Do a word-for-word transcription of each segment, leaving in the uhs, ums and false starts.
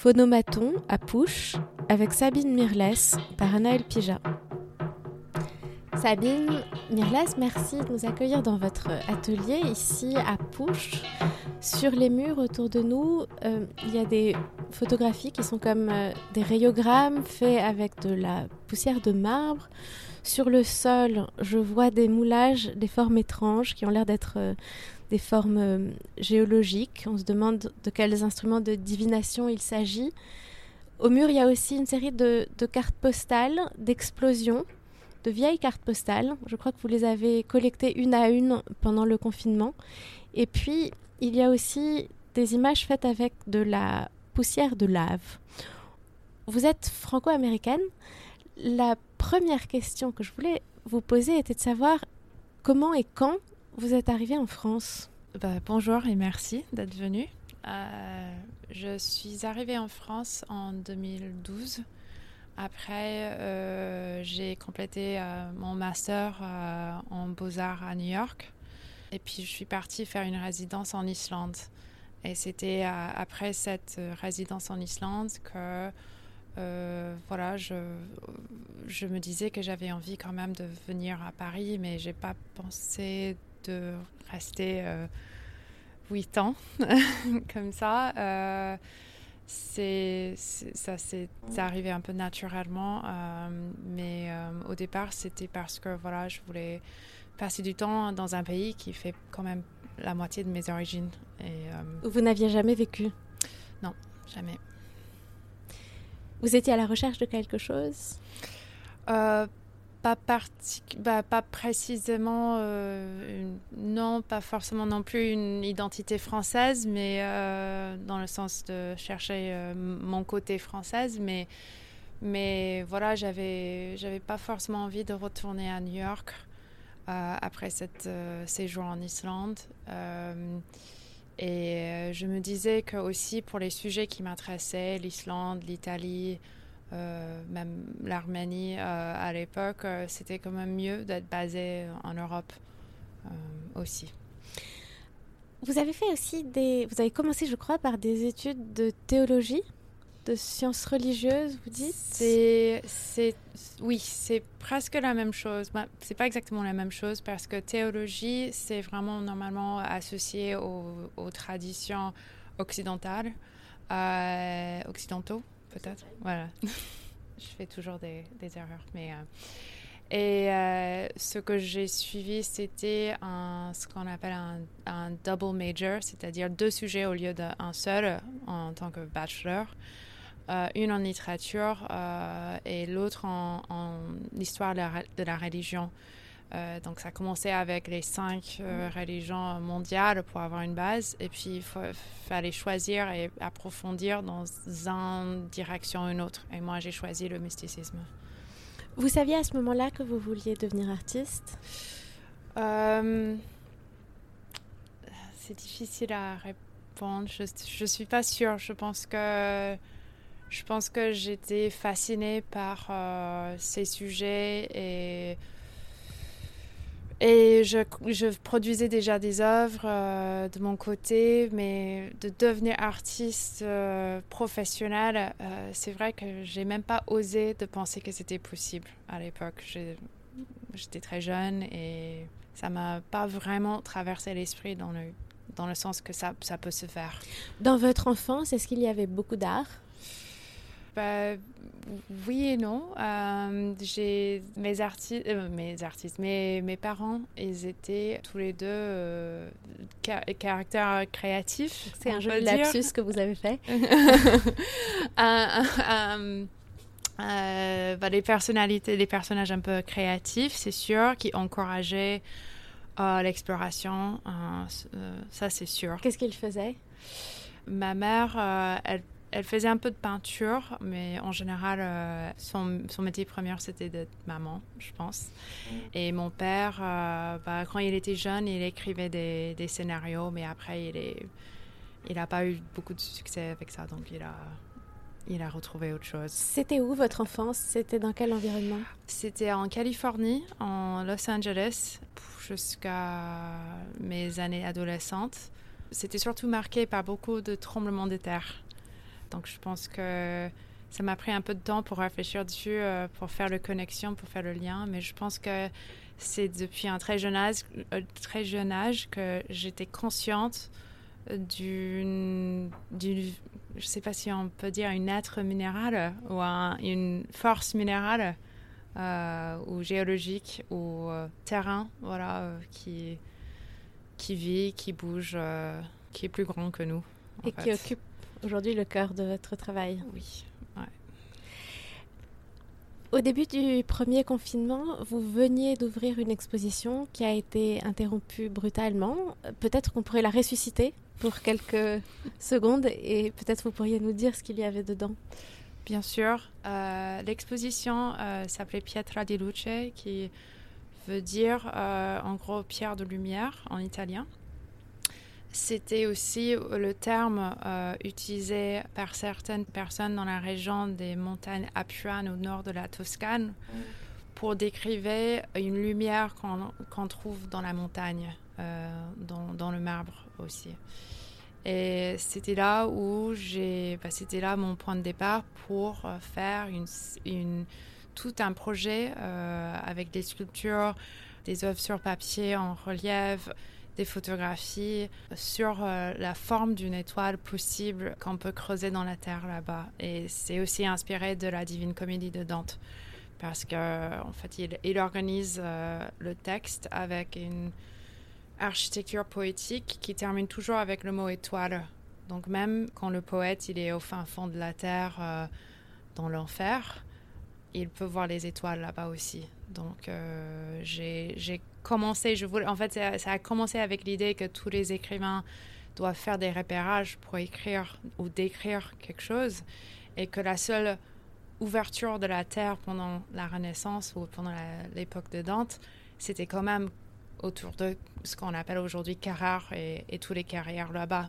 Phonomaton à Poush, avec Sabine Mirlesse, par Anaël Pija. Sabine Mirlesse, merci de nous accueillir dans votre atelier, ici à Poush. Sur les murs autour de nous, euh, il y a des photographies qui sont comme euh, des rayogrammes faits avec de la poussière de marbre. Sur le sol, je vois des moulages, des formes étranges qui ont l'air d'être euh, des formes euh, géologiques. On se demande de quels instruments de divination il s'agit. Au mur, il y a aussi une série de, de cartes postales, d'explosions, de vieilles cartes postales. Je crois que vous les avez collectées une à une pendant le confinement. Et puis, il y a aussi des images faites avec de la poussière de lave. Vous êtes franco-américaine. La première question que je voulais vous poser était de savoir comment et quand vous êtes arrivée en France. Bah, bonjour et merci d'être venue. Euh, je suis arrivée en France en deux mille douze. Après, euh, j'ai complété euh, mon master euh, en Beaux-Arts à New York. Et puis, je suis partie faire une résidence en Islande. Et c'était euh, après cette résidence en Islande que euh, voilà, je, je me disais que j'avais envie quand même de venir à Paris, mais je n'ai pas pensé de rester euh, huit ans comme ça. Euh, c'est, c'est, ça s'est arrivé un peu naturellement. Euh, mais euh, au départ, c'était parce que voilà, je voulais passer du temps dans un pays qui fait quand même la moitié de mes origines. Et, euh... Vous n'aviez jamais vécu ? Non, jamais. Vous étiez à la recherche de quelque chose ? euh, pas, partic... bah, pas précisément, euh, une... non, pas forcément non plus une identité française, mais euh, dans le sens de chercher euh, mon côté française, mais, mais voilà, j'avais... j'avais pas forcément envie de retourner à New York. Euh, après cette euh, séjour en Islande. Euh, et euh, je me disais que aussi pour les sujets qui m'intéressaient, l'Islande, l'Italie, euh, même l'Arménie euh, à l'époque, euh, c'était quand même mieux d'être basé en Europe euh, aussi. Vous avez fait aussi des... Vous avez commencé, je crois, par des études de théologie, de sciences religieuses, vous dites ? c'est, c'est, Oui, c'est presque la même chose. Bah, c'est pas exactement la même chose parce que théologie, c'est vraiment normalement associé aux, aux traditions occidentales, euh, occidentaux peut-être. Voilà. Je fais toujours des, des erreurs. Mais, euh, et euh, ce que j'ai suivi, c'était un, ce qu'on appelle un, un double major, c'est-à-dire deux sujets au lieu d'un seul en tant que bachelor. Euh, une en littérature euh, et l'autre en, en histoire de la, de la religion. Euh, donc ça commençait avec les cinq euh, religions mondiales pour avoir une base. Et puis il fallait choisir et approfondir dans une direction ou une autre. Et moi j'ai choisi le mysticisme. Vous saviez à ce moment-là que vous vouliez devenir artiste ? euh, C'est difficile à répondre. Je ne suis pas sûre. Je pense que... Je pense que j'étais fascinée par euh, ces sujets et, et je, je produisais déjà des œuvres euh, de mon côté, mais de devenir artiste euh, professionnelle, euh, c'est vrai que j'ai même pas osé de penser que c'était possible à l'époque. J'ai, j'étais très jeune et ça m'a pas vraiment traversé l'esprit dans le, dans le sens que ça, ça peut se faire. Dans votre enfance, est-ce qu'il y avait beaucoup d'art ? Bah, oui et non. Euh, j'ai mes artistes, euh, mes artistes, mes mes parents, ils étaient tous les deux euh, car- caractères créatifs. C'est un joli lapsus que vous avez fait. euh, euh, euh, bah, les personnalités, les personnages un peu créatifs, c'est sûr, qui encourageaient euh, l'exploration. Euh, ça, c'est sûr. Qu'est-ce qu'ils faisaient ? Ma mère, euh, elle. Elle faisait un peu de peinture, mais en général, euh, son, son métier premier, c'était d'être maman, je pense. Et mon père, euh, bah, quand il était jeune, il écrivait des, des scénarios, mais après, il n'a pas eu beaucoup de succès avec ça, donc il a, il a retrouvé autre chose. C'était où votre enfance ? C'était dans quel environnement ? C'était en Californie, en Los Angeles, jusqu'à mes années adolescentes. C'était surtout marqué par beaucoup de tremblements de terre. Donc, je pense que ça m'a pris un peu de temps pour réfléchir dessus, euh, pour faire la connexion, pour faire le lien. Mais je pense que c'est depuis un très jeune âge, euh, très jeune âge que j'étais consciente d'une, d'une, je ne sais pas si on peut dire une être minérale ou un, une force minérale euh, ou géologique ou euh, terrain, voilà, euh, qui, qui vit, qui bouge, euh, qui est plus grand que nous. Et fait. Qui occupe aujourd'hui le cœur de votre travail. Oui. Au début du premier confinement, vous veniez d'ouvrir une exposition qui a été interrompue brutalement. Peut-être qu'on pourrait la ressusciter pour quelques secondes et peut-être vous pourriez nous dire ce qu'il y avait dedans. Bien sûr. Euh, l'exposition euh, s'appelait Pietra di Luce, qui veut dire euh, en gros pierre de lumière en italien. C'était aussi le terme euh, utilisé par certaines personnes dans la région des montagnes Apuan au nord de la Toscane mmh. pour décrire une lumière qu'on, qu'on trouve dans la montagne, euh, dans, dans le marbre aussi. Et c'était là où j'ai, bah, c'était là mon point de départ pour faire une, une, tout un projet euh, avec des sculptures, des œuvres sur papier en relief, des photographies sur euh, la forme d'une étoile possible qu'on peut creuser dans la terre là-bas. Et c'est aussi inspiré de la Divine Comédie de Dante, parce qu'en fait, il, il organise euh, le texte avec une architecture poétique qui termine toujours avec le mot étoile. Donc même quand le poète il est au fin fond de la terre, euh, dans l'enfer, il peut voir les étoiles là-bas aussi. Donc euh, j'ai, j'ai commencé, je voulais, en fait ça, ça a commencé avec l'idée que tous les écrivains doivent faire des repérages pour écrire ou décrire quelque chose, et que la seule ouverture de la terre pendant la Renaissance ou pendant la, l'époque de Dante, c'était quand même autour de ce qu'on appelle aujourd'hui Carrère et, et tous les carrières là-bas.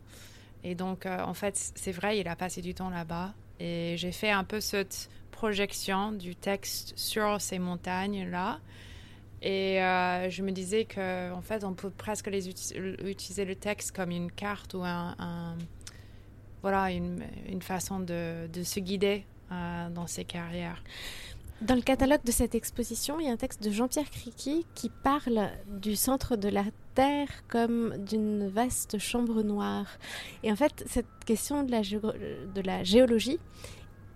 Et donc euh, en fait c'est vrai, il a passé du temps là-bas et j'ai fait un peu cette projection du texte sur ces montagnes-là. Et euh, je me disais qu'en fait, on peut presque les uti- utiliser le texte comme une carte ou un, un, voilà, une, une façon de, de se guider euh, dans ces carrières. Dans le catalogue de cette exposition, il y a un texte de Jean-Pierre Criqui qui parle du centre de la Terre comme d'une vaste chambre noire. Et en fait, cette question de la, géo- de la géologie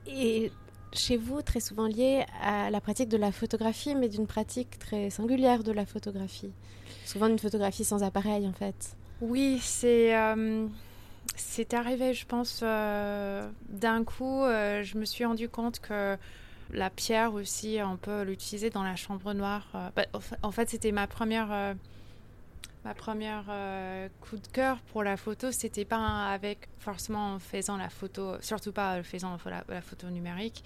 est chez vous très souvent lié à la pratique de la photographie, mais d'une pratique très singulière de la photographie. Souvent une photographie sans appareil, en fait. Oui, c'est, euh, c'est arrivé, je pense. Euh, d'un coup, euh, je me suis rendu compte que la pierre aussi, on peut l'utiliser dans la chambre noire. Euh, bah, en fait, c'était ma première... Euh, Ma première euh, coup de cœur pour la photo, c'était pas avec forcément en faisant la photo, surtout pas en faisant la, la photo numérique,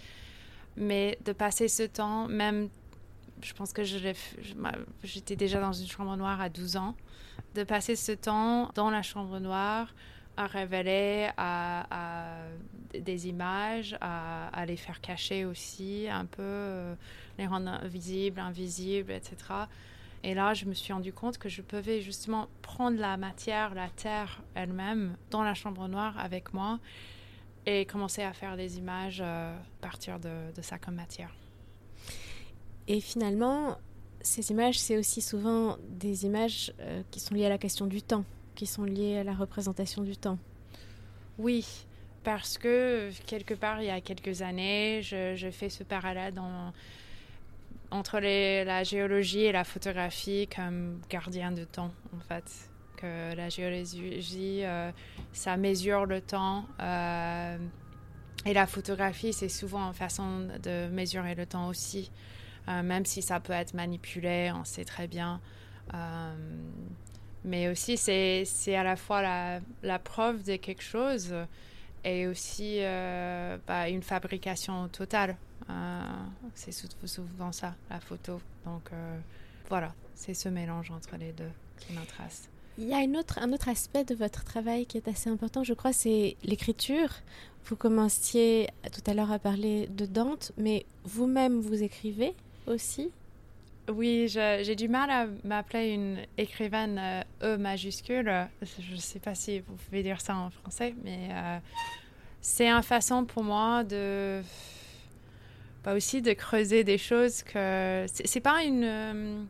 mais de passer ce temps, même, je pense que je, je, j'étais déjà dans une chambre noire à douze ans, de passer ce temps dans la chambre noire à révéler à, à des images, à, à les faire cacher aussi, un peu euh, les rendre visibles, invisibles, et cetera. Et là, je me suis rendu compte que je pouvais justement prendre la matière, la terre elle-même, dans la chambre noire avec moi et commencer à faire des images euh, à partir de, de ça comme matière. Et finalement, ces images, c'est aussi souvent des images euh, qui sont liées à la question du temps, qui sont liées à la représentation du temps. Oui, parce que quelque part, il y a quelques années, je, je fais ce parallèle dans... entre les, la géologie et la photographie comme gardien de temps, en fait. Que la géologie, euh, ça mesure le temps, euh, et la photographie, c'est souvent une façon de mesurer le temps aussi, euh, même si ça peut être manipulé, on sait très bien. Euh, mais aussi, c'est, c'est à la fois la, la preuve de quelque chose et aussi euh, bah, une fabrication totale. Euh, c'est souvent ça, la photo. Donc euh, voilà, c'est ce mélange entre les deux qui m'intéresse. Il y a une autre, un autre aspect de votre travail qui est assez important, je crois, c'est l'écriture. Vous commenciez tout à l'heure à parler de Dante, mais vous-même, vous écrivez aussi? Oui, je, j'ai du mal à m'appeler une écrivaine euh, E majuscule. Je ne sais pas si vous pouvez dire ça en français, mais... Euh, c'est une façon pour moi de... Bah aussi de creuser des choses que... C'est, c'est pas une... Euh,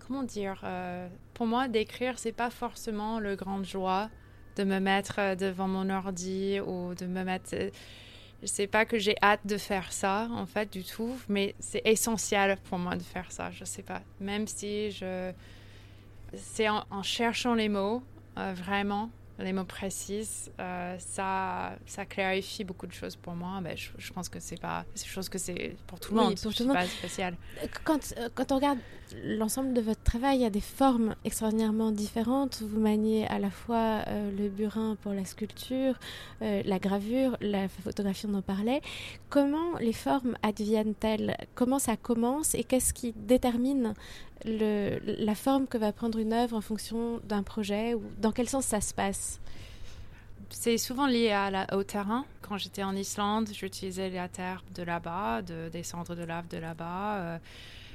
comment dire euh, pour moi, d'écrire, c'est pas forcément le grand joie de me mettre devant mon ordi ou de me mettre... C'est pas que j'ai hâte de faire ça, en fait, du tout, mais c'est essentiel pour moi de faire ça, je sais pas. Même si je... C'est en, en cherchant les mots, euh, vraiment, les mots précis, euh, ça, ça clarifie beaucoup de choses pour moi. Ben, je, je pense que c'est pas... C'est chose que c'est pour tout le monde, oui, pour tout le monde. C'est pas spécial. Quand, quand on regarde l'ensemble de votre travail, il y a des formes extraordinairement différentes. Vous maniez à la fois euh, le burin pour la sculpture, euh, la gravure, la photographie, on en parlait. Comment les formes adviennent-elles ? Comment ça commence et qu'est-ce qui détermine le, la forme que va prendre une œuvre en fonction d'un projet ou dans quel sens ça se passe? C'est souvent lié à la, au terrain. Quand j'étais en Islande, j'utilisais la terre de là-bas, de, des cendres de lave de là-bas. Euh,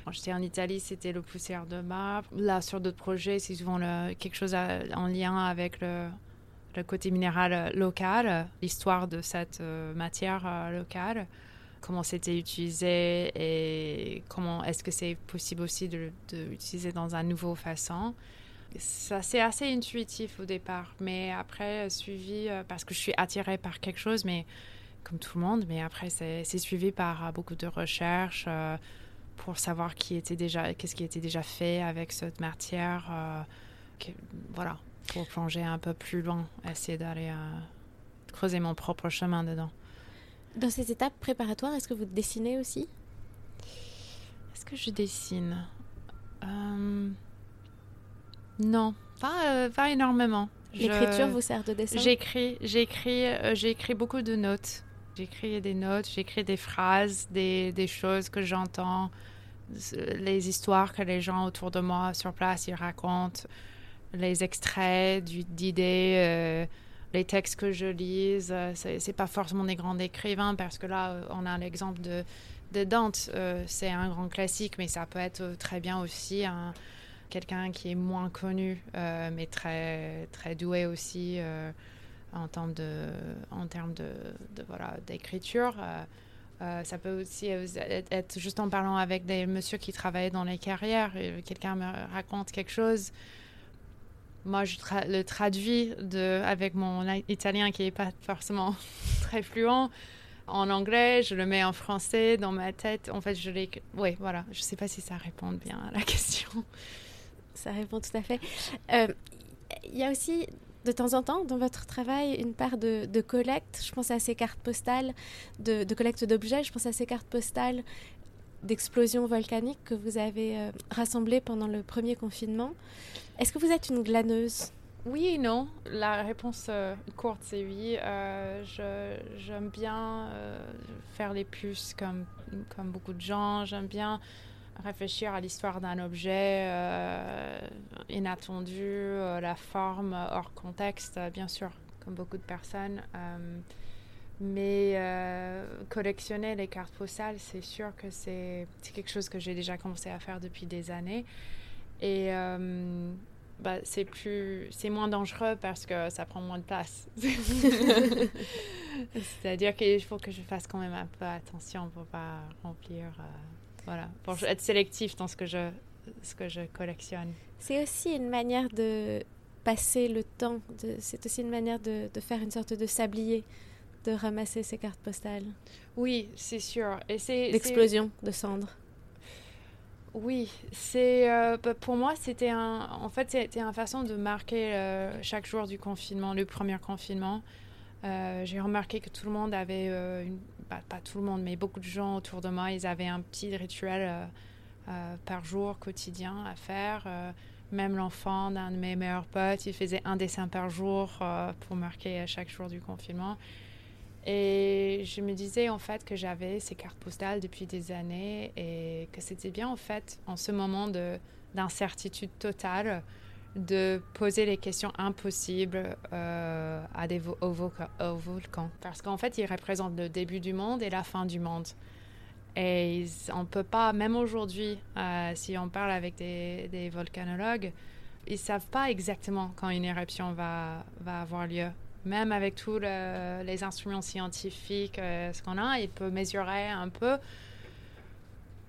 quand j'étais en Italie, c'était le poussière de marbre. Là, sur d'autres projets, c'est souvent le, quelque chose à, en lien avec le, le côté minéral local, l'histoire de cette euh, matière euh, locale. Comment c'était utilisé et comment est-ce que c'est possible aussi de, de l'utiliser dans un nouveau façon. Ça, c'est assez intuitif au départ, mais après, suivi, parce que je suis attirée par quelque chose, mais comme tout le monde, mais après, c'est, c'est suivi par beaucoup de recherches euh, pour savoir qui était déjà, qu'est-ce qui était déjà fait avec cette matière. Euh, que, voilà, pour plonger un peu plus loin, essayer d'aller euh, creuser mon propre chemin dedans. Dans ces étapes préparatoires, est-ce que vous dessinez aussi ? Est-ce que je dessine ? euh... Non, pas, euh, pas énormément. L'écriture je... vous sert de dessin ? J'écris, j'écris, euh, j'écris beaucoup de notes. J'écris des notes, j'écris des phrases, des, des choses que j'entends, les histoires que les gens autour de moi sur place ils racontent, les extraits du, d'idées... Euh... Les textes que je lise, c'est, c'est pas forcément des grands écrivains, parce que là, on a l'exemple de, de Dante. Euh, c'est un grand classique, mais ça peut être très bien aussi un, quelqu'un qui est moins connu, euh, mais très, très doué aussi euh, en termes de, en termes de, de, voilà, d'écriture. Euh, euh, ça peut aussi être, être juste en parlant avec des messieurs qui travaillaient dans les carrières, et quelqu'un me raconte quelque chose. Moi, je tra- le traduis de, avec mon italien qui n'est pas forcément très fluent en anglais. Je le mets en français dans ma tête. En fait, je l'ai... Oui, voilà. Je ne sais pas si ça répond bien à la question. Ça répond tout à fait. Euh, y a aussi... De temps en temps, dans votre travail, une part de, de collecte. Je pense à ces cartes postales, de, de collecte d'objets. Je pense à ces cartes postales d'explosions volcaniques que vous avez euh, rassemblées pendant le premier confinement. Est-ce que vous êtes une glaneuse ? Oui et non. La réponse euh, courte, c'est oui. Euh, je, j'aime bien euh, faire les puces comme, comme beaucoup de gens. J'aime bien réfléchir à l'histoire d'un objet euh, inattendu, euh, la forme hors contexte, bien sûr, comme beaucoup de personnes. Euh, Mais euh, collectionner les cartes postales, c'est sûr que c'est, c'est quelque chose que j'ai déjà commencé à faire depuis des années. Et euh, bah, c'est, plus, c'est moins dangereux parce que ça prend moins de place. C'est-à-dire qu'il faut que je fasse quand même un peu attention pour ne pas remplir... Euh, voilà, pour être sélectif dans ce que, je, ce que je collectionne. C'est aussi une manière de passer le temps. De, c'est aussi une manière de, de faire une sorte de sablier. De ramasser ces cartes postales. Oui, c'est sûr. Et c'est, d'explosion, c'est... de cendres. Oui, c'est, euh, pour moi, c'était, un, en fait, c'était une façon de marquer euh, chaque jour du confinement, le premier confinement. Euh, j'ai remarqué que tout le monde avait, euh, une, bah, pas tout le monde, mais beaucoup de gens autour de moi, ils avaient un petit rituel euh, euh, par jour, quotidien à faire. Euh, Même l'enfant d'un de mes meilleurs potes, il faisait un dessin par jour euh, pour marquer chaque jour du confinement. Et je me disais en fait que j'avais ces cartes postales depuis des années et que c'était bien en fait en ce moment de, d'incertitude totale de poser les questions impossibles euh, à des vo- aux, vo- aux volcans. Parce qu'en fait, ils représentent le début du monde et la fin du monde. Et ils, on ne peut pas, même aujourd'hui, euh, si on parle avec des, des volcanologues, ils ne savent pas exactement quand une éruption va, va avoir lieu. même avec tous le, les instruments scientifiques, euh, ce qu'on a, il peut mesurer un peu.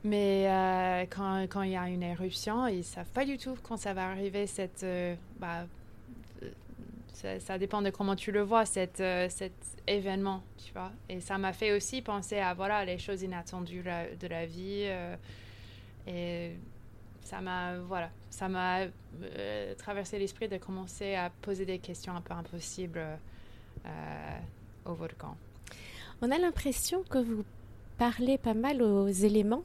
Mais euh, quand, quand il y a une éruption, ils ne savent pas du tout quand ça va arriver. Cette, euh, bah, ça, ça dépend de comment tu le vois, cette, euh, cet événement, tu vois. Et ça m'a fait aussi penser à voilà, les choses inattendues la, de la vie. Euh, et ça m'a, voilà, ça m'a euh, traversé l'esprit de commencer à poser des questions un peu impossibles euh, au volcan. On a l'impression que vous parlez pas mal aux éléments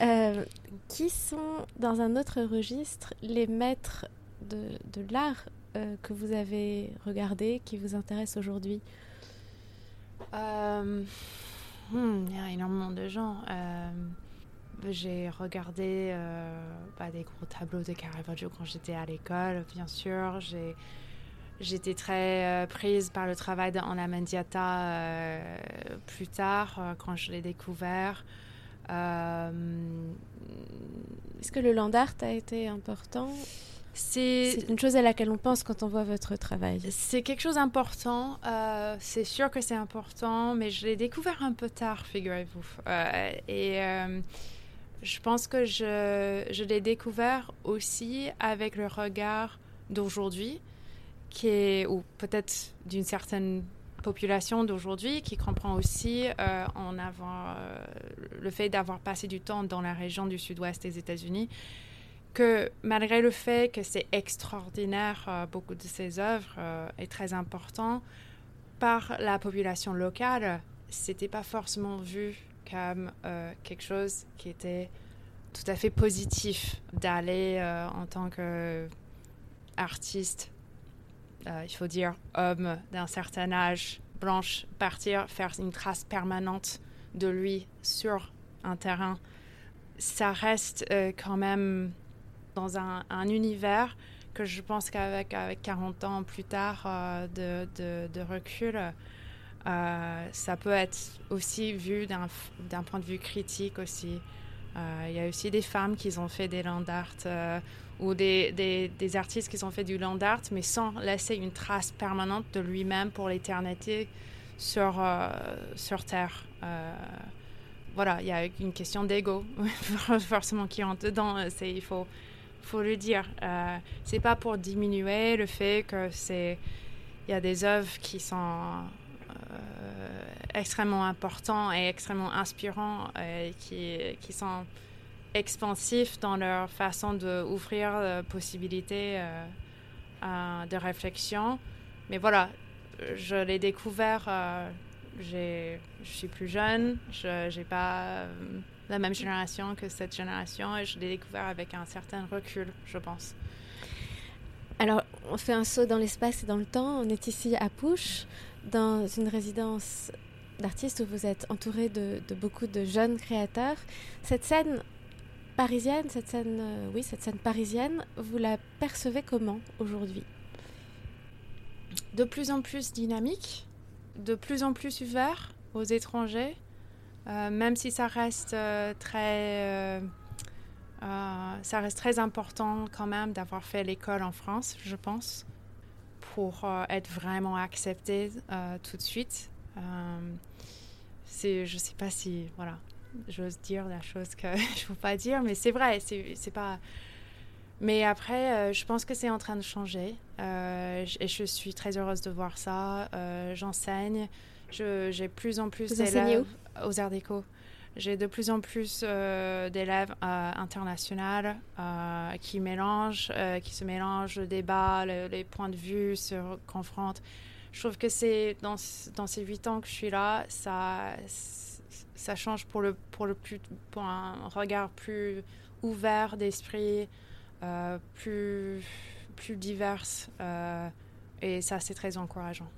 euh, qui sont, dans un autre registre, les maîtres de, de l'art euh, que vous avez regardé, qui vous intéressent aujourd'hui. Euh, hmm, y a énormément de gens. Euh, J'ai regardé euh, bah, des gros tableaux de Caravaggio quand j'étais à l'école, bien sûr. J'ai, j'étais très euh, prise par le travail d'Annunziata euh, plus tard, euh, quand je l'ai découvert. Euh, Est-ce que le land art a été important ? C'est, c'est une chose à laquelle on pense quand on voit votre travail. C'est quelque chose d'important. Euh, c'est sûr que c'est important, mais je l'ai découvert un peu tard, figurez-vous. Euh, et... Euh, Je pense que je, je l'ai découvert aussi avec le regard d'aujourd'hui, qui est, ou peut-être d'une certaine population d'aujourd'hui, qui comprend aussi euh, en avant, euh, le fait d'avoir passé du temps dans la région du sud-ouest des États-Unis, que malgré le fait que c'est extraordinaire, euh, beaucoup de ces œuvres euh, est très important, par la population locale, c'était pas forcément vu comme euh, quelque chose qui était tout à fait positif d'aller euh, en tant qu'artiste, euh, il faut dire homme d'un certain âge, blanche, partir, faire une trace permanente de lui sur un terrain. Ça reste euh, quand même dans un, un univers que je pense qu'avec avec quarante ans plus tard euh, de, de, de recul, Euh, ça peut être aussi vu d'un, d'un point de vue critique aussi. Euh, y a aussi des femmes qui ont fait des land art euh, ou des, des, des artistes qui ont fait du land art mais sans laisser une trace permanente de lui-même pour l'éternité sur, euh, sur Terre. Euh, voilà, il y a une question d'ego forcément qui rentre dedans. C'est, il faut, faut le dire. Euh, c'est pas pour diminuer le fait que c'est... Il y a des œuvres qui sont... Euh, extrêmement important et extrêmement inspirant euh, qui, qui sont expansifs dans leur façon d'ouvrir euh, possibilités euh, euh, de réflexion. Mais voilà, je l'ai découvert, euh, j'ai, je suis plus jeune, je n'ai pas euh, la même génération que cette génération et je l'ai découvert avec un certain recul, je pense. Alors, on fait un saut dans l'espace et dans le temps. On est ici à Poush, dans une résidence d'artistes où vous êtes entouré de, de beaucoup de jeunes créateurs. Cette scène parisienne, cette scène, euh, oui, cette scène parisienne, vous la percevez comment aujourd'hui ? De plus en plus dynamique, de plus en plus ouvert aux étrangers, euh, même si ça reste euh, très... Euh, Euh, ça reste très important quand même d'avoir fait l'école en France, je pense, pour euh, être vraiment accepté euh, tout de suite. Euh, c'est, je ne sais pas si, voilà, j'ose dire la chose que je ne veux pas dire, mais c'est vrai, c'est, c'est pas... Mais après, euh, je pense que c'est en train de changer euh, et je suis très heureuse de voir ça. Euh, j'enseigne, je, j'ai plus en plus d'élèves aux Arts Déco. J'ai de plus en plus euh, d'élèves euh, internationaux euh, qui mélangent, euh, qui se mélangent le débat, le, les points de vue se confrontent. Je trouve que c'est dans, dans ces huit ans que je suis là, ça, ça change pour, le, pour, le plus, pour un regard plus ouvert d'esprit, euh, plus, plus divers. Euh, et ça, c'est très encourageant.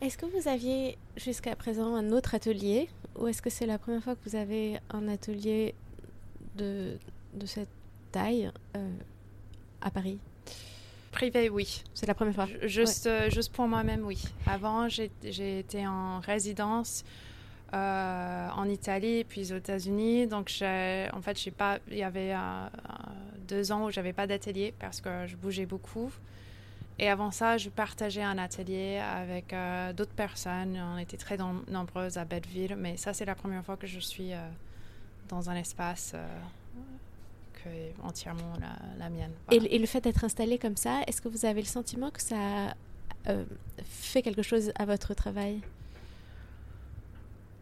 Est-ce que vous aviez jusqu'à présent un autre atelier ? Ou est-ce que c'est la première fois que vous avez un atelier de, de cette taille euh, à Paris ? Privé, oui. C'est la première fois ? Juste, ouais. euh, juste pour moi-même, oui. Avant, j'ai, j'ai été en résidence euh, en Italie, puis aux États-Unis. Donc, j'ai, en fait, j'ai pas, il y avait euh, deux ans où je n'avais pas d'atelier parce que je bougeais beaucoup. Et avant ça, je partageais un atelier avec euh, d'autres personnes. On était très nom- nombreuses à Belleville, mais ça, c'est la première fois que je suis euh, dans un espace euh, que entièrement la, la mienne. Voilà. Et, et le fait d'être installée comme ça, est-ce que vous avez le sentiment que ça euh, fait quelque chose à votre travail ?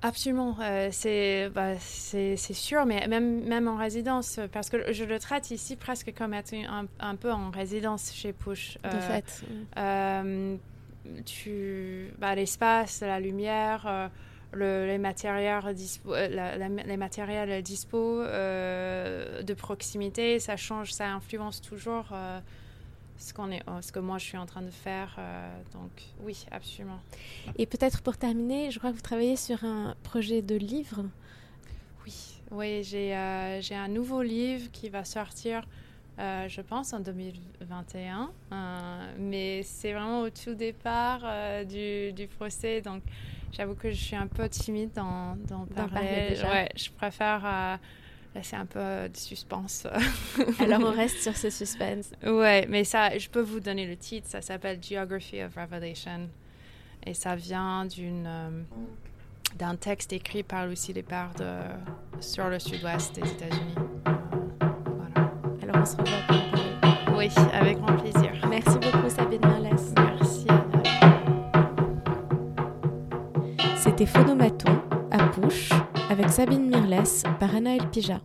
Absolument, euh, c'est, bah, c'est, c'est sûr, mais même, même en résidence, parce que je le traite ici presque comme être un, un peu en résidence chez Poush. Euh, de fait. Euh, tu, bah, l'espace, la lumière, euh, le, les matériels dispo, euh, la, la, les matériels dispo euh, de proximité, ça change, ça influence toujours euh, ce qu'on est, ce que moi je suis en train de faire, euh, donc oui, absolument. Et peut-être pour terminer, je crois que vous travaillez sur un projet de livre. Oui, oui, j'ai euh, j'ai un nouveau livre qui va sortir, euh, je pense en deux mille vingt et un, euh, mais c'est vraiment au tout départ euh, du du procès, donc j'avoue que je suis un peu timide d'en d'en parler. D'en parler déjà. Ouais, je préfère. Euh, Là, c'est un peu de suspense. Alors, on reste sur ce suspense. Oui, mais ça, je peux vous donner le titre. Ça s'appelle « Geography of Revelation ». Et ça vient d'une, euh, d'un texte écrit par Lucy les sur le sud-ouest des États-Unis. Voilà. Alors, on se revoit pour parler. Oui, avec grand plaisir. Merci beaucoup, Sabine Mirlesse. Merci. C'était Phonomaton à Poush, avec Sabine Mirlesse par Anaël Pija.